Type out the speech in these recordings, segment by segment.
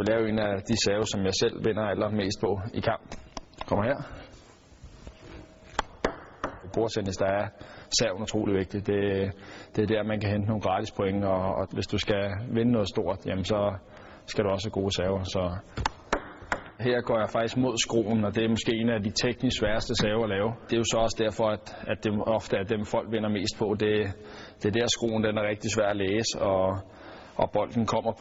vil lave en af de serve, som jeg selv vinder allermest på i kamp. Kommer her. Bordtennis, der er serven utrolig vigtigt. Det er der, man kan hente nogle gratis point, og hvis du skal vinde noget stort, jamen så skal du også have gode server. Så her går jeg faktisk mod skruen, og det er måske en af de teknisk sværeste server at lave. Det er jo så også derfor, at det ofte er dem, folk vinder mest på. Det er der, skruen den er rigtig svær at læse, og bolden kommer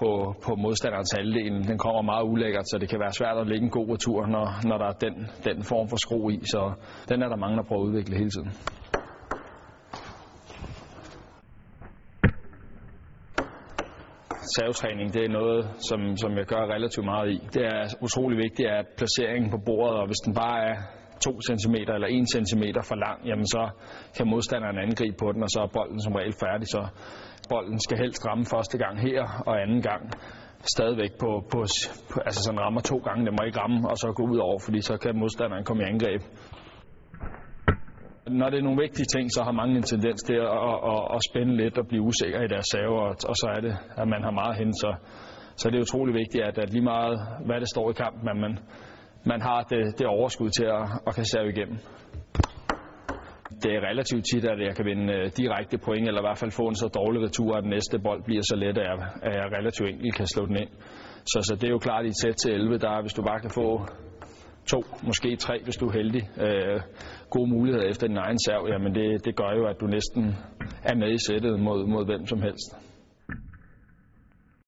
på modstanderens halvdelen. Den kommer meget ulækkert, så det kan være svært at lægge en god retur, når der er den form for skru i. Så den er der mange, der prøver at udvikle hele tiden. Servetræning, det er noget, som jeg gør relativt meget i. Det er utrolig vigtigt, at placeringen på bordet, og hvis den bare er 2 cm eller 1 cm for lang, jamen så kan modstanderen angribe på den, og så er bolden som regel færdig. Så bolden skal helst ramme første gang her, og anden gang stadigvæk altså sådan rammer 2 gange, den må ikke ramme, og så gå ud over, fordi så kan modstanderen komme i angreb. Når det er nogle vigtige ting, så har mange en tendens til at spænde lidt og blive usikker i deres server, og så er det, at man har meget hen. Så det er utrolig vigtigt, at lige meget, hvad det står i kampen, at man har det overskud til at kan serve igennem. Det er relativt tit, at jeg kan vinde direkte point, eller i hvert fald få en så dårlig retur, at den næste bold bliver så let, at jeg relativt enkelt kan slå den ind. Så det er jo klart, i et sæt til 11, der hvis du bare kan få 2, måske 3, hvis du er heldig, gode muligheder efter din egen serv, jamen det gør jo, at du næsten er med i sættet mod hvem som helst.